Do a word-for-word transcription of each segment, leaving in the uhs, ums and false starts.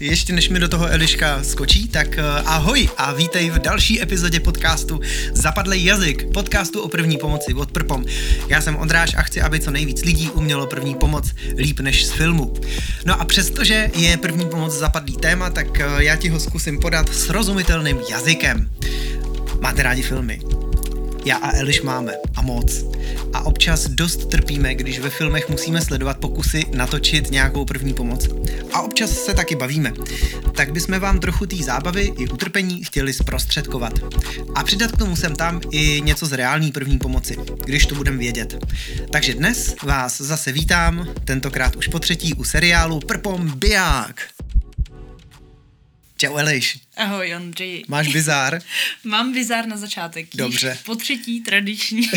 ještě než mi do toho Eliška skočí, tak ahoj a vítej v další epizodě podcastu Zapadlej jazyk, podcastu o první pomoci od Prpom. Já jsem Ondráš a chci, aby co nejvíc lidí umělo první pomoc líp než z filmu. No a přestože je první pomoc zapadlý téma, tak já ti ho zkusím podat srozumitelným jazykem. Máte rádi filmy? Já a Eliš máme. A moc. A občas dost trpíme, když ve filmech musíme sledovat pokusy natočit nějakou první pomoc. A občas se taky bavíme. Tak bychom vám trochu té zábavy i utrpení chtěli zprostředkovat. A přidat k tomu sem tam i něco z reální první pomoci, když to budeme vědět. Takže dnes vás zase vítám, tentokrát už po třetí u seriálu Prpom biják. Čau Eliš. Ahoj Ondřej. Máš bizár? Mám bizár na začátek. Dobře. Po třetí tradiční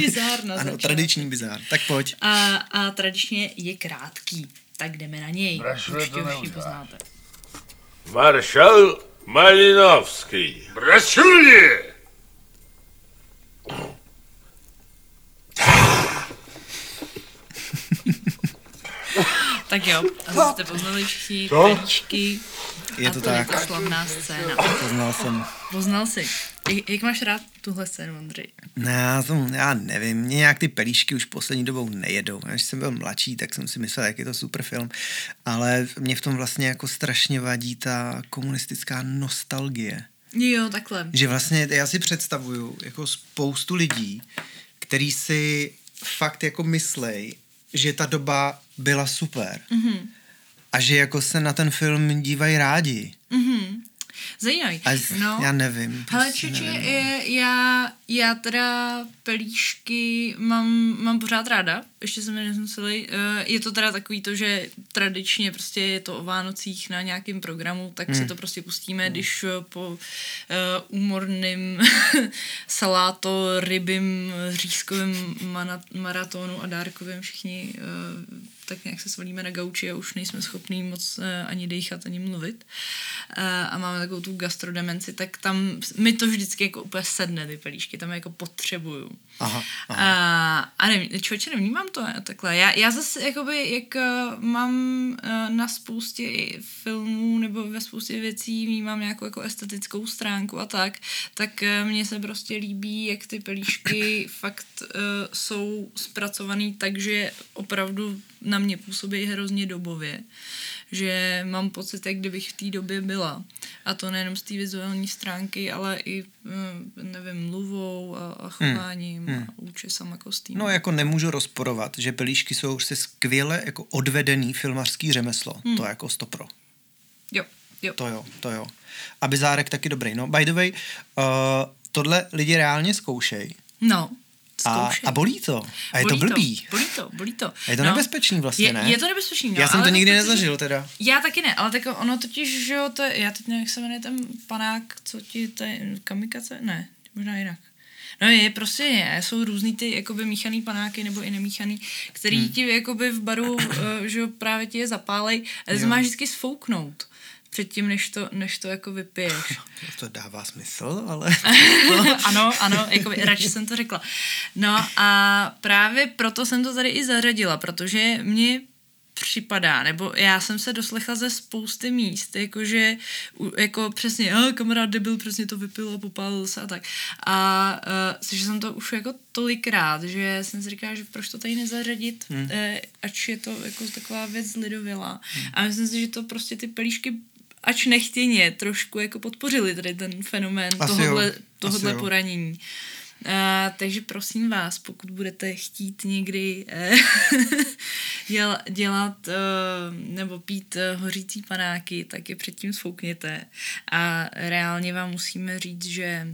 bizár na ano, začátek. Ano, tradiční bizár. Tak pojď. A, a tradičně je krátký. Tak jdeme na něj. Určitě všichni poznáte. Maršal Malinovský. Brašulí! Tak jo, a jste poznali všichni Pelíšky. Je to, to tak. Je to slavná scéna. Poznal jsem. Poznal jsi. Jak, jak máš rád tuhle scénu, Ondřej? No, já, jsem, já nevím, mě nějak ty Pelíšky už poslední dobou nejedou. Když jsem byl mladší, tak jsem si myslel, jak je to super film, ale mě v tom vlastně jako strašně vadí ta komunistická nostalgie. Jo, takhle. Že vlastně já si představuju jako spoustu lidí, který si fakt jako myslej, že ta doba byla super. Mhm. A že jako se na ten film dívají rádi. Mhm. Zajímavý. No. Já nevím. Hele, čiči, já, já teda Pelíšky mám, mám pořád ráda. Ještě jsem je nezmuseli. Je to teda takový to, že tradičně prostě je to o Vánocích na nějakém programu, tak hmm. se to prostě pustíme, hmm. když po uh, úmorným saláto, rybím, řízkovým mana- maratonu a dárkovým všichni uh, tak nějak se svolíme na gauči a už nejsme schopní moc uh, ani dýchat, ani mluvit. Uh, a máme takovou tu gastrodemenci, tak tam mi to vždycky jako úplně sedne, ty Pelíšky, tam jako potřebuju. Aha, aha. Uh, a nevím, člověče, nevnímám to takhle. Já, já zase, jakoby, jak uh, mám uh, na spoustě filmů nebo ve spoustě věcí vnímám nějakou jako estetickou stránku a tak, tak uh, mně se prostě líbí, jak ty Pelíšky fakt uh, jsou zpracovaný tak, že opravdu na mě působí hrozně dobově, že mám pocit, jak kdybych v té době byla. A to nejenom z té vizuální stránky, ale i, nevím, mluvou a, a chováním hmm. a účesama kostýmu. No jako nemůžu rozporovat, že Pelíšky jsou už se skvěle jako odvedený filmařský řemeslo. Hmm. To je jako stopro. Jo, jo. To jo, to jo. A bizárek taky dobrý. No, by the way, uh, tohle lidi reálně zkoušej. No. A, a bolí to. A je bolí to blbý. To, bolí to, bolí to. A je to no, nebezpečný vlastně, ne? Je, je to nebezpečný, no. Já jsem to nikdy to, nezažil teda. Já taky ne, ale tak ono totiž, že jo, to je, já teď nevím, jak se jmenuje ten panák, co ti, to je kamikaze? Ne, možná jinak. No je, prostě je, jsou různý ty jakoby míchaný panáky nebo i nemíchaný, který hmm. ti jakoby v baru, že jo, právě ti je zapálej, ale se máš vždycky sfouknout. Předtím, než to, než to jako vypiješ. To dává smysl, ale... ano, ano, jako radši jsem to řekla. No a právě proto jsem to tady i zařadila, protože mě připadá, nebo já jsem se doslechla ze spousty míst, jakože jako přesně, oh, kamarád debil, přesně to vypil a popálil se a tak. A uh, že jsem to už jako tolikrát, že jsem si říkala, že proč to tady nezařadit, hmm. eh, ač je to jako taková věc zlidovělá. Hmm. A myslím si, že to prostě ty Pelíšky ač nechtěně trošku jako podpořili tady ten fenomén tohodle, tohodle poranění. Uh, takže prosím vás, pokud budete chtít někdy uh, děla, dělat uh, nebo pít uh, hořící panáky, tak je předtím sfoukněte. A reálně vám musíme říct, že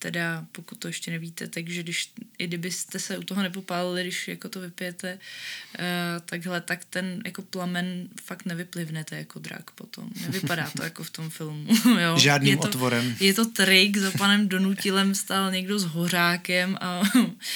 teda pokud to ještě nevíte, takže když, i kdybyste se u toho nepopálili, když jako to vypijete, uh, takhle, tak ten jako plamen fakt nevyplivnete jako drak potom. Nevypadá to jako v tom filmu. Jo? Žádným je to, otvorem. Je to trik, za panem Donutilem stál někdo s hořákem. A,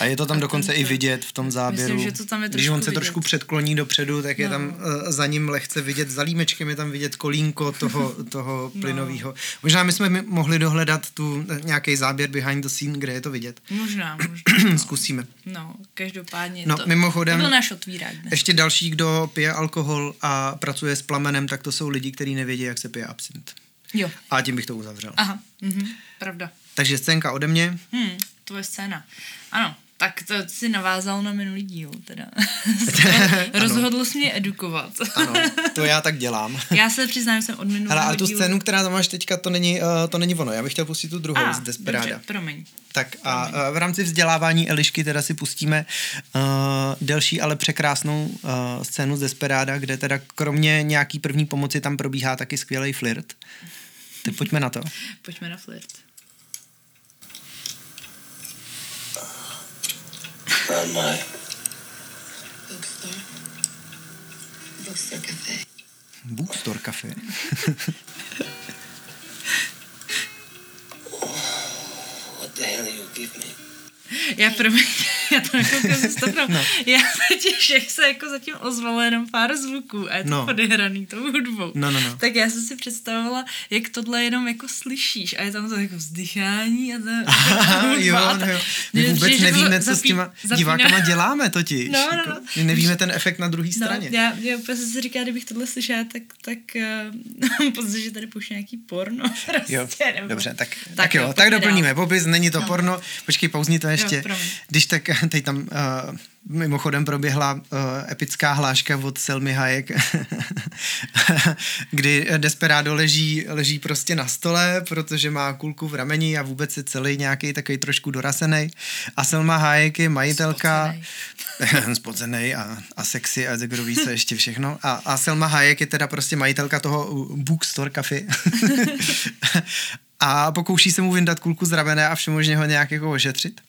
a je to tam a dokonce i vidět v tom záběru. Myslím, že to tam je když on se vidět. Trošku předkloní dopředu, tak je no. tam uh, za ním lehce vidět, za límečkem je tam vidět kolínko toho, toho plynového. No. Možná my jsme mohli dohledat tu nějaký záběr behind the scene, kde je to vidět. Možná, možná. Zkusíme. No, každopádně no, to, mimochodem, to byl náš otvírák. Dnes. Ještě další, kdo pije alkohol a pracuje s plamenem, tak to jsou lidi, kteří nevědí, jak se pije absint. Jo. A tím bych to uzavřel. Aha, mhm, pravda. Takže scénka ode mě. Hmm, to je scéna. Ano. Tak to si navázal na minulý díl, teda. Rozhodl jsi mě edukovat. Ano, to já tak dělám. Já se přiznám, jsem od minulého dílu. Ale tu dílu... scénu, která tam máš teďka, to není, uh, to není ono. Já bych chtěl pustit tu druhou a, z Desperada. Dobře, promiň. Tak a promiň. V rámci vzdělávání Elišky teda si pustíme uh, delší, ale překrásnou uh, scénu z Desperada, kde teda kromě nějaký první pomoci tam probíhá taky skvělej flirt. Tak pojďme na to. Pojďme na flirt. Where am I? Bookstore. Bookstore cafe. Bookstore cafe. Oh, what the hell you give me? Já promiň, já to nekoukám se stopnou. No. Já totiž, jak se jako zatím ozvalo jenom pár zvuků a je to no. podehraný tou hudbou. No, no, no. Tak já jsem si představovala, jak tohle jenom jako slyšíš a je tam to jako vzdychání a ta hudba. Jo, a ta, jo. My vůbec nevíme, co zapí- s těma divákama děláme totiž. No, no, no. My nevíme ten efekt na druhé straně. No, já, já úplně si říká, kdybych tohle slyšela, tak, tak uh, později, že tady pouští nějaký porno. Prostě, jo, nebo... dobře, tak, tak, tak jo, tak doplníme popis, není to no. porno. Počkej, pauzni to ještě. Jo, když tak, teď tam uh, mimochodem proběhla uh, epická hláška od Selmy Hayek, kdy Desperado leží, leží prostě na stole, protože má kulku v rameni a vůbec je celý nějaký takový trošku dorasenej. A Selma Hayek je majitelka... Spodzenej a, a sexy a kdo ví, co ještě všechno. A, a Selma Hayek je teda prostě majitelka toho bookstore cafe. A pokouší se mu vyndat kulku z ramene a všemožně ho nějak jako ošetřit.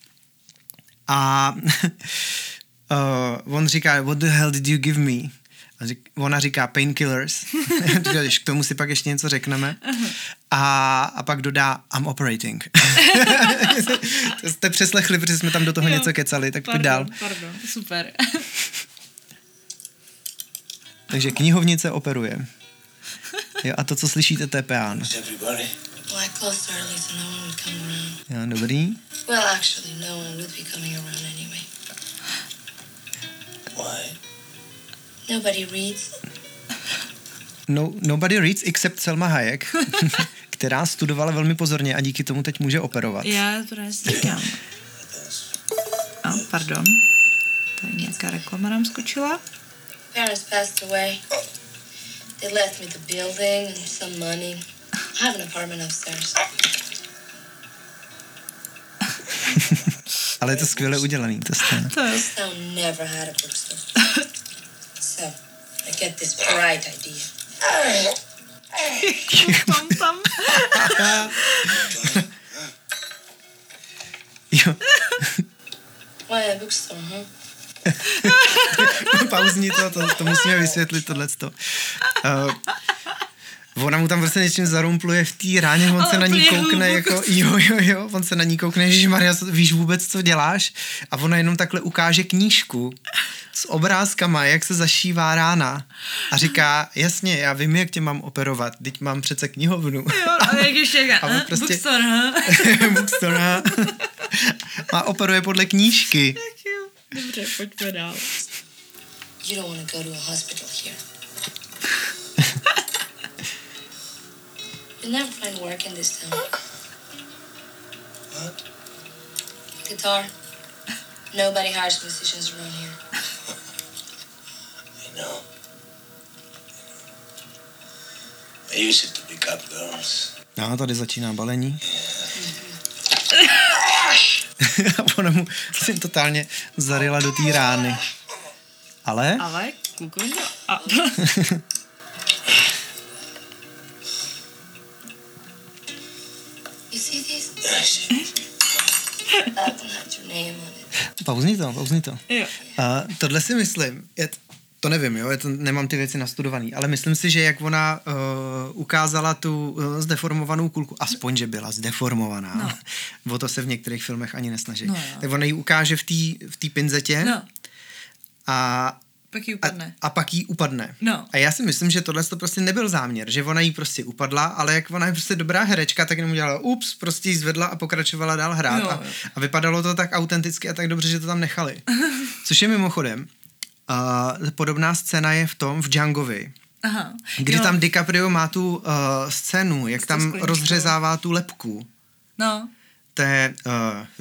A uh, on říká, what the hell did you give me? A řík, ona říká, painkillers. K tomu si pak ještě něco řekneme. Uh-huh. A, a pak dodá, I'm operating. To jste přeslechli, protože jsme tam do toho jo, něco kecali, tak pojď dál. Pardon, super. Takže knihovnice operuje. Jo, a to, co slyšíte, to je peán. Jo, dobrý. Well, actually, no one would be coming around anyway. Why? Nobody reads. No, nobody reads except Selma Hayek, která studovala velmi pozorně a díky tomu teď může operovat. Já to rád říkám. Oh, pardon. Tady nějaká reklama nám skočila. Parents passed away. They left me the building and some money. I have an apartment upstairs. Ale je to skvěle udělaný, to stane. To je. Tam, tam. Jo. Moje bookstore, huh? Pauzni to, to, to musíme vysvětlit, tohleto. Uh, Ona mu tam prostě něčím zarumpluje v té ráně, on ale se na ní koukne jako, jo, jo, jo, on se na ní koukne, ježišmarja, víš vůbec, co děláš? A ona jenom takhle ukáže knížku s obrázkama, jak se zašívá rána a říká, jasně, já vím, jak tě mám operovat, teď mám přece knihovnu. Jo, a jak ještě jak, a prostě, bookstore, ha? Bookstore, ha? A operuje podle knížky. Tak jo, dobře, pojďme dál. You don't want to go to a hospital here. You'll never find work in this town. What? Guitar. Nobody hires musicians around here. I know. I use it to pick up girls. No, tady začíná balení. A ona mu jsem totálně zaryla do té rány. Ale? Ale, kukuň. A... Pauzni to, pauzni to. Uh, tohle si myslím, je t- to nevím, jo, je to, nemám ty věci nastudovaný, ale myslím si, že jak ona uh, ukázala tu uh, zdeformovanou kulku, aspoň, že byla zdeformovaná, no. O to se v některých filmech ani nesnaží, no, tak ona ji ukáže v té v té pinzetě no. a pak jí upadne. A, a pak jí upadne. No. A já si myslím, že tohle to prostě nebyl záměr, že ona jí prostě upadla, ale jak ona je prostě dobrá herečka, tak jenom udělala ups, prostě jí zvedla a pokračovala dál hrát. No. A, a vypadalo to tak autenticky a tak dobře, že to tam nechali. Což je mimochodem, uh, podobná scéna je v tom v Djangovi. Aha. Kdy jo. Tam DiCaprio má tu uh, scénu, jak tam skliničkou rozřezává tu lepku. No. To je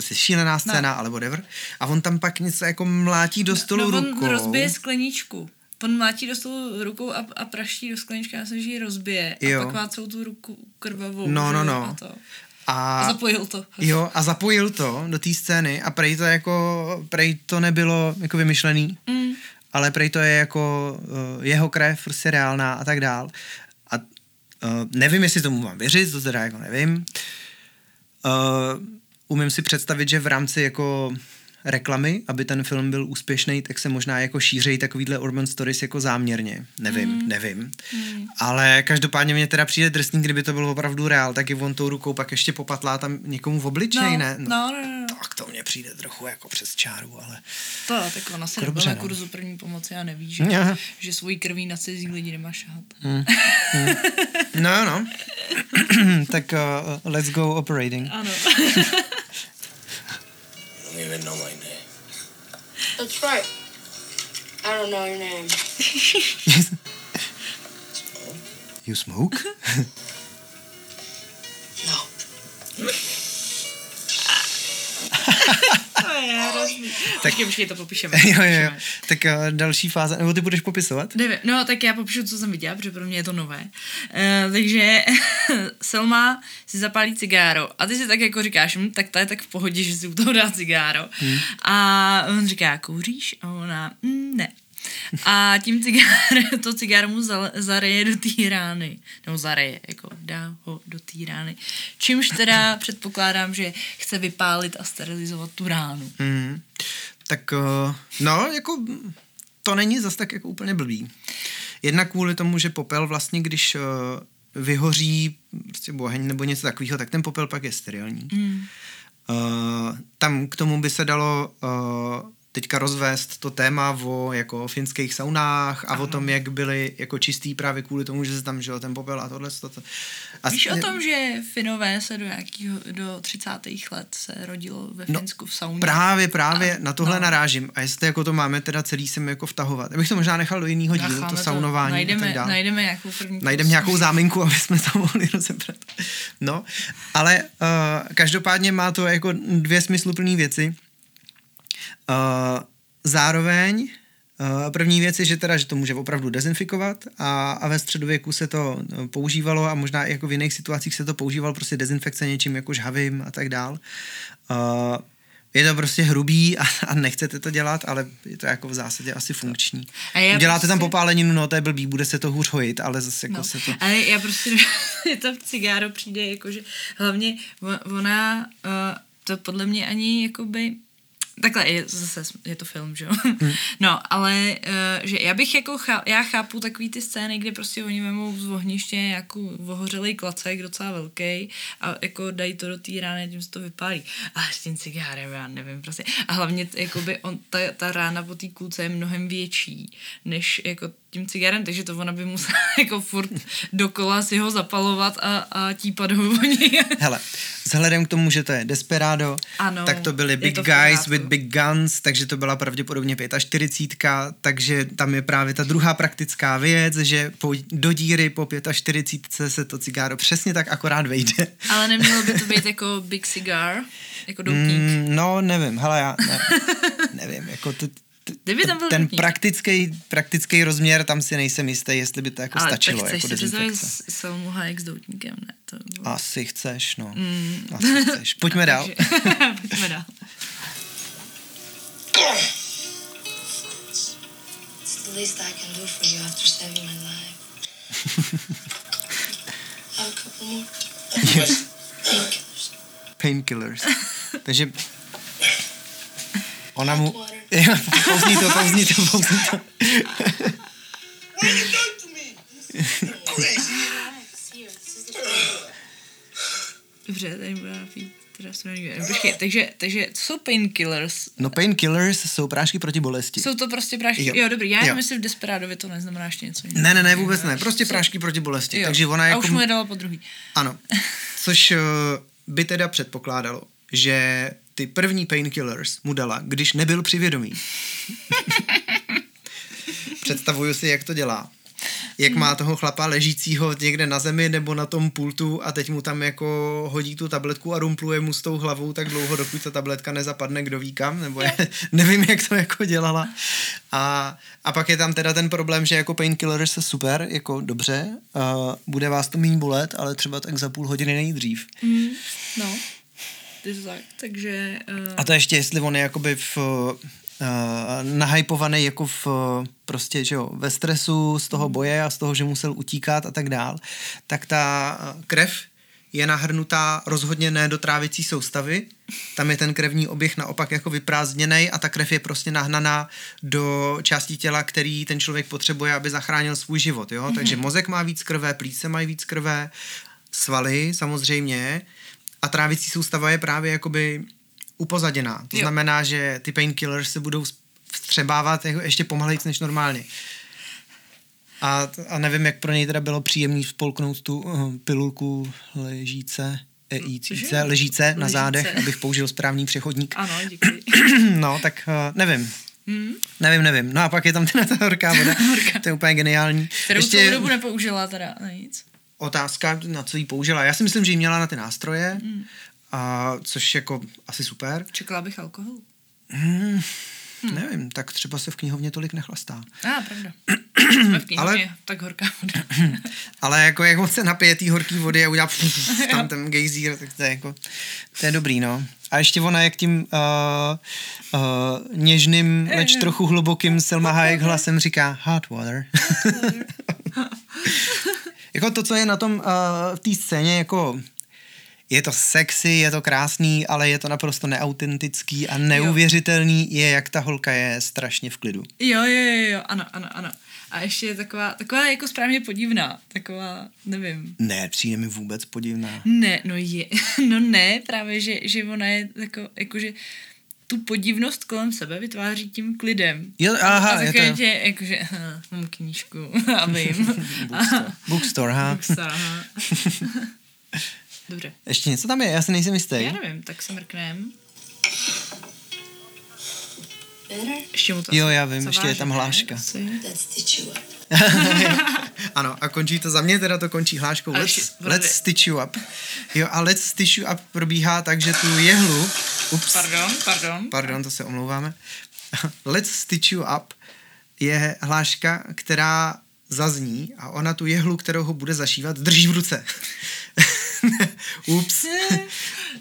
uh, šílená scéna, no. Ale whatever. A on tam pak něco jako mlátí do stolu no, no, rukou. On rozbije skleničku. On mlátí do stolu rukou a, a praští do skleničky a se ji rozbije. Jo. A pak má celou tu ruku krvavou. No, no, no. A, a, a zapojil to. Jo, a zapojil to do té scény a prej to jako, prej to nebylo jako vymyšlený. Mm. Ale prej to je jako uh, jeho krev, prostě reálná a tak dál. A uh, nevím, jestli tomu mám věřit, to teda jako nevím. Uh, umím si představit, že v rámci jako reklamy, aby ten film byl úspěšný, tak se možná jako šířejí takovýhle urban stories jako záměrně. Nevím, mm. nevím. Mm. Ale každopádně mě teda přijde drsný, kdyby to bylo opravdu reál, tak i on tou rukou pak ještě popatlá tam někomu v obličej, no, ne? No, no, no, no. Tak to mě přijde trochu jako přes čáru, ale... To, tak ona se dobře, nebyla no. kurzu první pomoci a neví, že, yeah. že svojí krví na cizí lidi nemá šahat. Mm. Mm. No, no. Tak uh, let's go operating. Ano. I don't even know my name. That's right. I don't know your name. You smoke? No. Tak ještě to popíšeme. Jo, jo, jo. Tak uh, další fáze, nebo ty budeš popisovat? Nevím. No, tak já popíšu, co jsem viděla, protože pro mě je to nové. Uh, takže Selma si zapálí cigáro a ty si tak jako říkáš, hm, tak ta je tak v pohodě, že si u toho dá cigáro. Hmm. A on říká, kouříš? A ona, mm, ne. A tím cigárem, to cigáro mu zareje do té rány. Nebo zareje, jako dá ho do té rány. Čímž teda předpokládám, že chce vypálit a sterilizovat tu ránu. Mm. Tak no, jako to není zas tak jako úplně blbý. Jednak kvůli tomu, že popel vlastně, když vyhoří prostě boheň nebo něco takového, tak ten popel pak je sterilní. Mm. Tam k tomu by se dalo... teďka rozvést to téma o jako finských saunách a ano. o tom, jak byly jako čistý právě kvůli tomu, že se tam žil ten popel a tohle. Toto. A víš s... o tom, že Finové se do nějakého, do třicátých let se rodilo ve Finsku no, v sauně? Právě, právě a, na tohle no. narážím. A jestli jako to máme teda celý sem jako vtahovat. Abych to možná nechal do jiného dílu, to saunování to, najdeme, a tak dále. Najdeme nějakou první Najdeme nějakou záminku, aby jsme to mohli rozebrat. No, ale uh, každopádně má to jako dvě smysluplné věci. Uh, zároveň uh, první věc je, že teda, že to může opravdu dezinfikovat a, a ve středověku se to používalo a možná i jako v jiných situacích se to používalo prostě dezinfekce něčím jako žhavým a tak dál. Uh, je to prostě hrubý a, a nechcete to dělat, ale je to jako v zásadě asi funkční. Děláte prostě... tam popáleninu, no to je blbý, bude se to hůř hojit, ale zase jako no. se to... Ale já prostě, to cigáro přijde jakože hlavně ona, uh, to podle mě ani jakoby... Takhle, je, zase je to film, že jo? No, ale uh, že já bych jako, chá, já chápu takový ty scény, kde prostě oni vemou z ohniště nějakou ohořelej klacek, docela velký a jako dají to do té rány a tím se to vypálí. Ale s tím cigárem, já nevím, prostě. A hlavně, jakoby, on, ta, ta rána po té kůlce je mnohem větší, než jako tím cigárem, takže to ona by musela jako furt dokola si ho zapalovat a, a típat ho o něj. Hele, vzhledem k tomu, že to je Desperado, ano, tak to byly Big to Guys with Big Guns, takže to byla pravděpodobně čtyřicet pětka, takže tam je právě ta druhá praktická věc, že po, do díry po čtyřicet pětce se to cigáro přesně tak akorát vejde. Ale nemělo by to být jako Big Cigar? Jako doutník? Mm, no, nevím, hele, já ne, nevím, jako to ten praktický, praktický rozměr, tam si nejsem jistý, jestli by to jako ale stačilo. Ale tak chceš jako si představit Selmu Hayek s doutníkem, ne? To bylo... Asi chceš, no. Mm. Asi chceš. Pojďme dál. Pojďme dál. It's the least I can do for you after saving my life. Have a couple more. Yes. Painkillers. Painkillers. Takže... Ona mu... Pouzni to, pouzni to, pouzni to. What are you doing to me? Dobře, tady bude napít. teda nevím. Počkej, takže, takže co jsou painkillers? No painkillers jsou prášky proti bolesti. Jsou to prostě prášky, jo, jo dobrý, já jo. myslím, v Desperadovi to neznamená ještě něco. Jiného. Ne, ne, ne, vůbec ne, prostě prášky jsou... proti bolesti. Jo. Takže ona a jako... už mu je dala po druhý. Ano, což by teda předpokládalo, že ty první painkillers mu dala, když nebyl při vědomí. Představuju si, jak to dělá. Jak má toho chlapa ležícího někde na zemi nebo na tom pultu a teď mu tam jako hodí tu tabletku a rumpluje mu s tou hlavou tak dlouho, dokud ta tabletka nezapadne, kdo ví kam, nebo je, nevím, jak to jako dělala. A, a pak je tam teda ten problém, že jako painkiller se super, jako dobře, uh, bude vás to méně bolet, ale třeba tak za půl hodiny nejdřív. Mm, no, takže... Uh... A to ještě, jestli on je jakoby v... Uh, nahajpovaný jako v, prostě, že jo, ve stresu z toho boje a z toho, že musel utíkat a tak dál, tak ta krev je nahrnutá rozhodně ne do trávicí soustavy, tam je ten krevní oběh naopak jako vyprázdněnej a ta krev je prostě nahnaná do části těla, který ten člověk potřebuje, aby zachránil svůj život, jo, mm-hmm. takže mozek má víc krve, plíce mají víc krve, svaly samozřejmě a trávicí soustava je právě jakoby upozaděná. To jo. znamená, že ty painkillers se budou vstřebávat ještě pomalejc než normálně. A, a nevím, jak pro něj teda bylo příjemný spolknout tu uh, pilulku ležíce, e, jícíce, ležíce na zádech, abych použil správný přechodník. Ano, děkuji. No, tak uh, nevím. Hmm? Nevím, nevím. No a pak je tam teda ta horká voda. To je úplně geniální. Kterou ještě... celou dobu nepoužila teda na nic? Otázka, na co jí použila. Já si myslím, že jí měla na ty nástroje. Hmm. A což jako asi super. Čekala bych alkohol? Hmm, hmm. Nevím, tak třeba se v knihovně tolik nechlastá. A, ah, pravda. Jsme v knihovně, ale, tak horká voda. Ale jako jak on se napije té horké vody a udělá tam ten gejzír, tak to je jako, to je dobrý, no. A ještě ona jak tím uh, uh, něžným, leč trochu hlubokým Selma Hayek hlasem říká hot water. Hot water. Jako to, co je na tom uh, v té scéně, jako je to sexy, je to krásný, ale je to naprosto neautentický a neuvěřitelný je, jak ta holka je strašně v klidu. Jo, jo, jo, jo, ano, ano, ano. A ještě je taková, taková jako správně podivná, taková, nevím. Ne, přijde mi vůbec podivná. Ne, no je, no ne, právě, že, že ona je taková, jakože tu podivnost kolem sebe vytváří tím klidem. Jo, aha, a takové to... tě, jakože, aha, mám knížku a vím. Bookstore. Bookstore, ha. Bookstore, ha. Dobře. Ještě něco tam je, já se nejsem jistý. Já nevím, tak se mrknem. Ještě mu to jo, já vím, ještě je tam hláška. Ano, a končí to za mě, teda to končí hláškou. Let's, let's stitch you up. Jo, a let's stitch you up probíhá tak, že tu jehlu... Ups. Pardon, pardon. Pardon, to se omlouváme. Let's stitch you up je hláška, která zazní a ona tu jehlu, kterou ho bude zašívat, drží v ruce. Ups.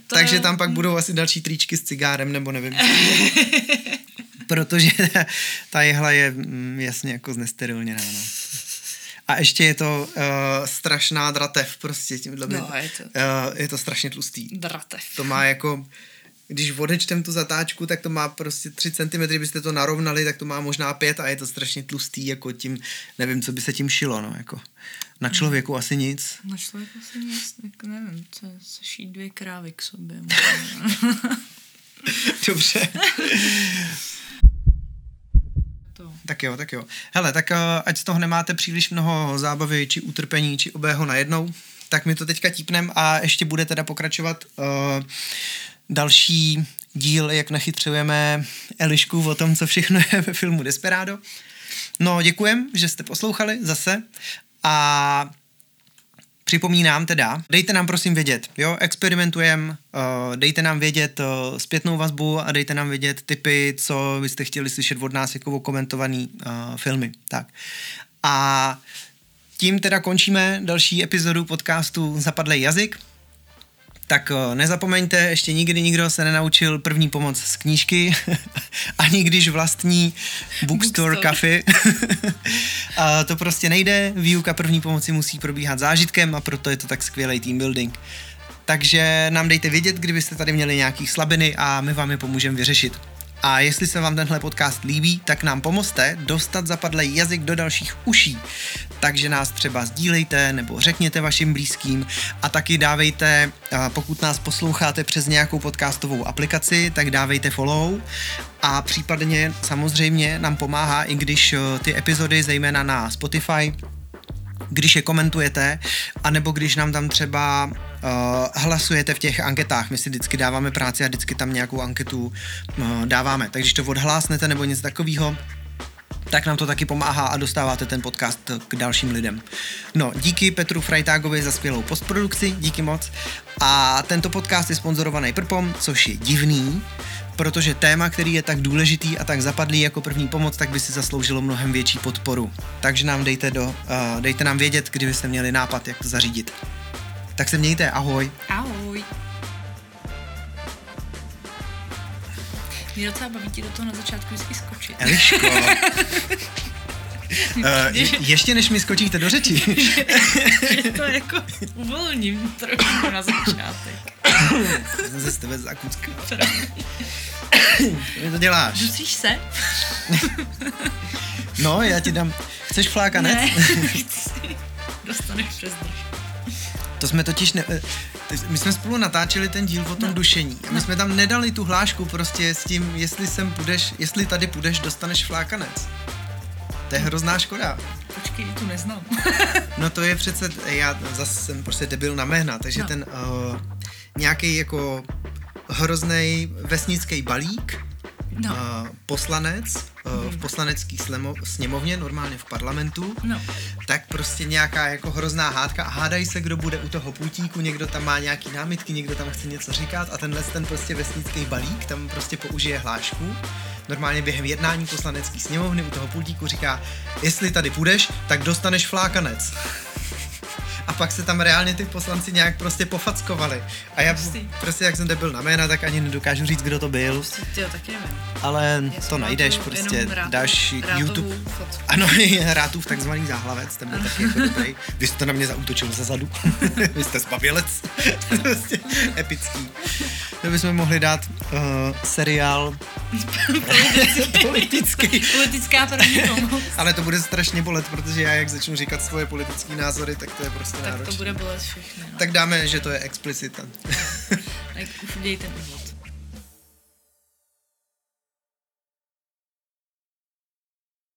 To... Takže tam pak budou asi další tričky s cigárem, nebo nevím. Protože ta, ta jehla je mm, jasně jako znesterilněná. No. A ještě je to uh, strašná dratev. Prostě tímhle no, by, je, to... Uh, je to strašně tlustý. Dratev. To má jako... Když odečtem tu zatáčku, tak to má prostě tři centimetry, byste to narovnali, tak to má možná pět a je to strašně tlustý, jako tím, nevím, co by se tím šilo, no, jako. Na člověku asi nic. Na člověku asi nic, tak nevím, co je, sešít dvě krávy k sobě. Dobře. To. Tak jo, tak jo. Hele, tak ať z toho nemáte příliš mnoho zábavy, či utrpení, či obého najednou, tak my to teďka típnem a ještě bude teda pokračovat... Uh, další díl, jak nachytřujeme Elišku o tom, co všechno je ve filmu Desperado. No, děkujem, že jste poslouchali zase a připomínám teda, dejte nám prosím vědět, jo, experimentujem, dejte nám vědět zpětnou vazbu a dejte nám vědět tipy, co byste chtěli slyšet od nás jako komentovaný uh, filmy. Tak. A tím teda končíme další epizodu podcastu Zapadlej jazyk. Tak nezapomeňte, ještě nikdy nikdo se nenaučil první pomoc z knížky, ani když vlastní bookstore kafe. To prostě nejde, výuka první pomoci musí probíhat zážitkem a proto je to tak skvělý team building. Takže nám dejte vědět, kdybyste tady měli nějaký slabiny a my vám je pomůžeme vyřešit. A jestli se vám tenhle podcast líbí, tak nám pomozte dostat Zapadlej jazyk do dalších uší. takže nás třeba sdílejte nebo řekněte vašim blízkým a taky dávejte, pokud nás posloucháte přes nějakou podcastovou aplikaci, tak dávejte follow a případně samozřejmě nám pomáhá, i když ty epizody, zejména na Spotify, když je komentujete, anebo když nám tam třeba uh, hlasujete v těch anketách. My si vždycky dáváme práci a vždycky tam nějakou anketu uh, dáváme. Takže když to odhlásnete nebo něco takového, tak nám to taky pomáhá a dostáváte ten podcast k dalším lidem. No, díky Petru Freitágovi za skvělou postprodukci, díky moc. A tento podcast je sponzorovaný Prpom, což je divný, protože téma, který je tak důležitý a tak zapadlý jako první pomoc, tak by si zasloužilo mnohem větší podporu. Takže nám dejte, do, uh, dejte nám vědět, kdybyste měli nápad, jak to zařídit. Tak se mějte, ahoj. Ahoj. Mě docela baví ti do toho na začátku vždycky skočit. Eliško. uh, je, ještě než mi skočíte do řeči. že, že to jako uvolním trochu na začátek. Jsem se z tebe zakuckal. Co to děláš? Dusíš se? No, já ti dám... Chceš flákanec? Ne, chci. Dostaneš přes držku. To jsme totiž... Ne... My jsme spolu natáčeli ten díl o tom no. dušení. A my no. jsme tam nedali tu hlášku prostě s tím, jestli sem půjdeš, jestli tady půjdeš, dostaneš flákanec. To je hrozná škoda. Počkej, tu neznám. No to je přece... Já zase jsem prostě debil na jména, takže no. ten... Uh, nějaký jako hroznej vesnický balík, no. uh, poslanec uh, v poslanecký slemo, sněmovně, normálně v parlamentu, no. tak prostě nějaká jako hrozná hádka a hádají se, kdo bude u toho pultíku, někdo tam má nějaký námitky, někdo tam chce něco říkat a tenhle ten prostě vesnický balík tam prostě použije hlášku. Normálně během jednání poslanecký sněmovny u toho pultíku říká, jestli tady půjdeš, tak dostaneš flákanec. A pak se tam reálně ty poslanci nějak prostě pofackovali. A já prostě, prostě jak jsem debil na jména, tak ani nedokážu říct, kdo to byl. Ty jo, taky nevím. Ale já to najdeš prostě, rátu, dáš YouTube. Fotku. Ano, Rátův takzvaný záhlavec, ten byl taky jako dobrý. Vy jste na mě zaútočil ze zadu. Vy jste zbabělec. Prostě epický. To bychom mohli dát uh, seriál politický. Politická první pomoc. Ale to bude strašně bolet, protože já jak začnu říkat svoje politické názory, tak to je prostě tak náročný. Tak to bude bolet všechny. No. Tak dáme, že to je explicita. Tak už uděj ten úvod.